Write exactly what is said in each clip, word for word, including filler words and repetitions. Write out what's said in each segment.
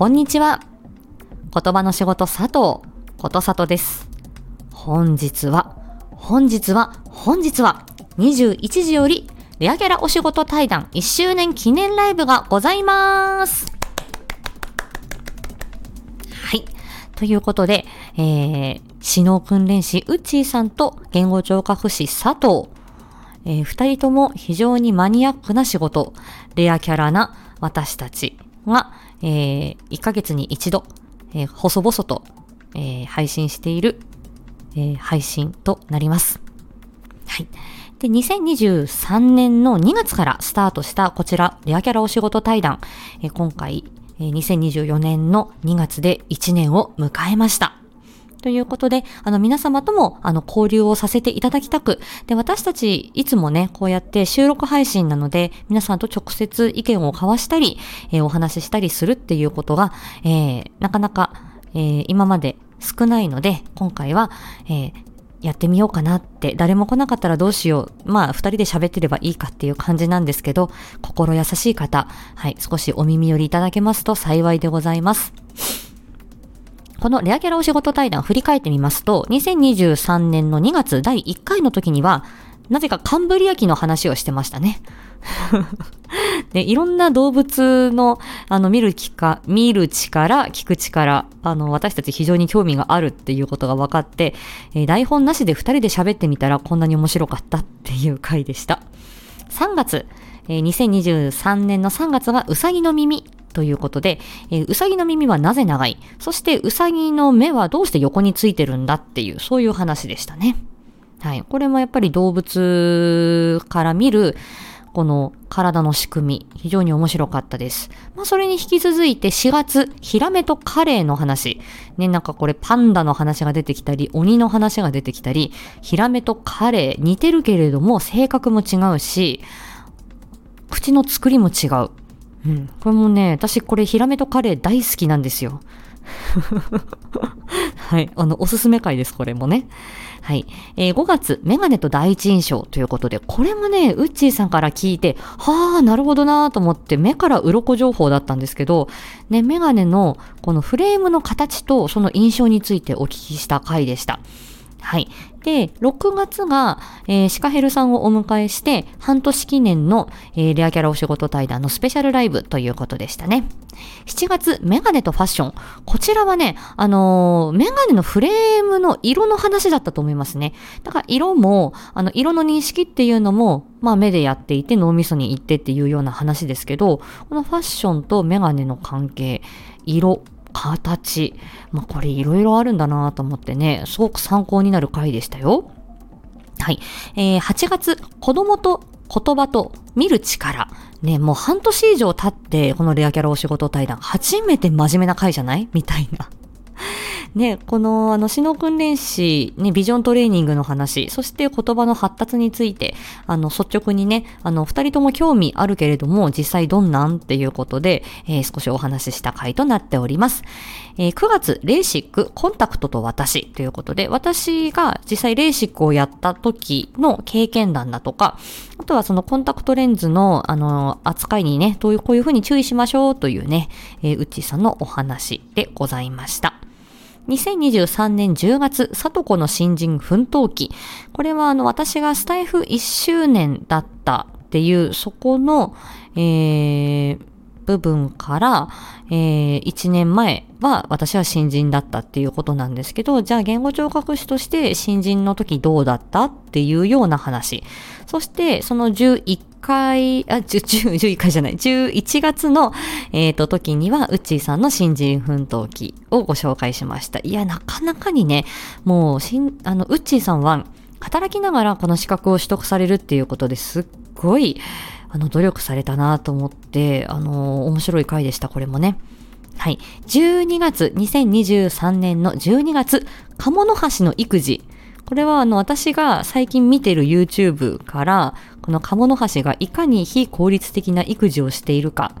こんにちは。言葉の仕事佐藤ことさとです。本日は、本日は、本日はにじゅういちじよりレアキャラお仕事対談いっしゅうねん記念ライブがございます。はい。ということで、えー、知能訓練士うっちーさんと言語聴覚士佐藤。えー、二人とも非常にマニアックな仕事、レアキャラな私たちが、えー、いっかげつに一度、えー、細々と、えー、配信している、えー、配信となります。はい。で、にせんにじゅうさんねんのにがつからスタートしたこちら、レアキャラお仕事対談、えー、今回、えー、にせんにじゅうよねんのにがつでいちねんを迎えました。ということで、あの皆様ともあの交流をさせていただきたく、で私たちいつもねこうやって収録配信なので皆さんと直接意見を交わしたり、えー、お話ししたりするっていうことが、えー、なかなか、えー、今まで少ないので、今回は、えー、やってみようかなって、誰も来なかったらどうしよう、まあ二人で喋ってればいいかっていう感じなんですけど、心優しい方、はい少しお耳寄りいただけますと幸いでございます。このレアキャラお仕事対談を振り返ってみますと、にせんにじゅうさんねんのにがつだいいっかいの時には、なぜかカンブリア紀の話をしてましたね。で、いろんな動物の、あの、見る気か、見る力、聞く力、あの、私たち非常に興味があるっていうことが分かって、えー、台本なしでふたりで喋ってみたらこんなに面白かったっていう回でした。さんがつ、えー、にせんにじゅうさんねんのさんがつがうさぎの耳。ということで、うさぎの耳はなぜ長い、そしてうさぎの目はどうして横についてるんだっていう、そういう話でしたね。はい。これもやっぱり動物から見る、この体の仕組み、非常に面白かったです。まあ、それに引き続いてしがつ、ヒラメとカレイの話。ね、なんかこれパンダの話が出てきたり、鬼の話が出てきたり、ヒラメとカレイ、似てるけれども性格も違うし、口の作りも違う。うん、これもね、私これヒラメとカレー大好きなんですよ。はい、あのおすすめ回です、これもね。はい、えー、ごがつメガネと第一印象ということで、これもねウッチーさんから聞いて、はあなるほどなーと思って、目から鱗情報だったんですけど、ねメガネのこのフレームの形とその印象についてお聞きした回でした。はい。で、ろくがつが、えー、シカヘルさんをお迎えして、半年記念の、えー、レアキャラお仕事対談のスペシャルライブということでしたね。しちがつ、メガネとファッション。こちらはね、あのー、メガネのフレームの色の話だったと思いますね。だから色も、あの、色の認識っていうのも、まあ目でやっていて脳みそに行ってっていうような話ですけど、このファッションとメガネの関係、色、形、まあ、これいろいろあるんだなと思ってね、すごく参考になる回でしたよ。はい、えー、はちがつ、子供と言葉と見る力ね、もう半年以上経ってこのレアキャラお仕事対談、初めて真面目な回じゃないみたいな。ね、この、あの、知能訓練士、ね、ビジョントレーニングの話、そして言葉の発達について、あの、率直にね、あの、二人とも興味あるけれども、実際どんなんっていうことで、えー、少しお話しした回となっております。えー、くがつ、レーシック、コンタクトと私ということで、私が実際レーシックをやった時の経験談だとか、あとはそのコンタクトレンズの、あの、扱いにね、どういう、こういうふうに注意しましょうというね、えー、うっちーさんのお話でございました。にせんにじゅうさんねんじゅうがつ、さとこの新人奮闘記。これはあの私がスタイフいっしゅうねんだったっていう、そこの、えー、部分から、えー、いちねんまえは私は新人だったっていうことなんですけど、じゃあ言語聴覚士として新人の時どうだったっていうような話。そしてそのじゅういっかい、あ、じゅう、じゅういっかいじゃない、じゅういちがつの、えーと、時にはうっちーさんの新人奮闘記をご紹介しました。いや、なかなかにね、もう、しん、あの、うっちーさんは働きながらこの資格を取得されるっていうことですっごい、あの、努力されたなと思って、あの、面白い回でした、これもね。はい。じゅうにがつ、にせんにじゅうさんねんのじゅうにがつ、鴨の橋の育児。これはあの、私が最近見てる YouTube から、この鴨の橋がいかに非効率的な育児をしているか。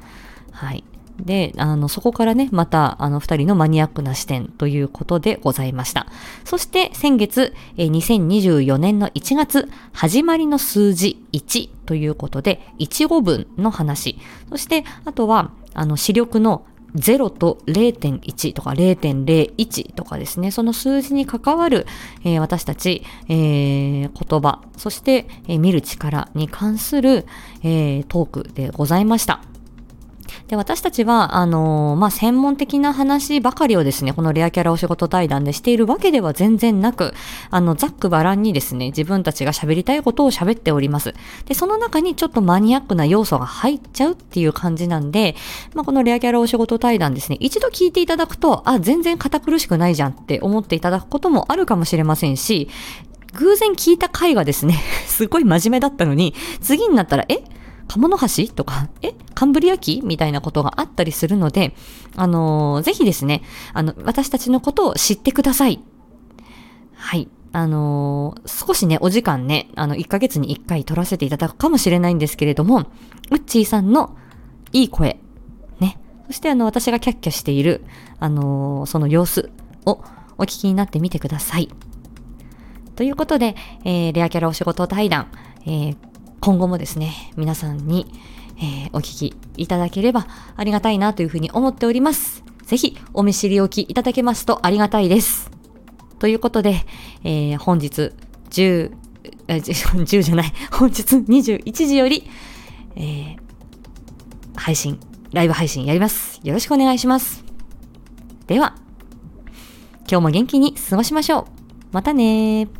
はい。で、あの、そこからね、また、あの、二人のマニアックな視点ということでございました。そして、先月、えー、にせんにじゅうよねんのいちがつ、始まりの数字いちということで、いちごぶんの話。そして、あとは、あの、視力のゼロと ゼロてんいち とか ゼロてんゼロいち とかですね、その数字に関わる、えー、私たち、えー、言葉、そして、えー、見る力に関する、えー、トークでございました。で、私たちは、あのー、まあ、専門的な話ばかりをですね、このレアキャラお仕事対談でしているわけでは全然なく、あの、ざっくばらんにですね、自分たちが喋りたいことを喋っております。で、その中にちょっとマニアックな要素が入っちゃうっていう感じなんで、まあ、このレアキャラお仕事対談ですね、一度聞いていただくと、あ、全然堅苦しくないじゃんって思っていただくこともあるかもしれませんし、偶然聞いた回がですね、すごい真面目だったのに、次になったら、え鴨の橋とか、えカンブリア紀みたいなことがあったりするので、あのー、ぜひですね、あの、私たちのことを知ってください。はい。あのー、少しね、お時間ね、あの、いっかげつにいっかい取らせていただくかもしれないんですけれども、ウッチーさんのいい声、ね。そしてあの、私がキャッキャしている、あのー、その様子をお聞きになってみてください。ということで、えー、レアキャラお仕事対談、えー今後もですね、皆さんに、えー、お聞きいただければありがたいなというふうに思っております。ぜひお見知りおきいただけますとありがたいです。ということで、えー、本日10、えー、10じゃない、本日にじゅういちじより、えー、配信、ライブ配信やります。よろしくお願いします。では、今日も元気に過ごしましょう。またねー。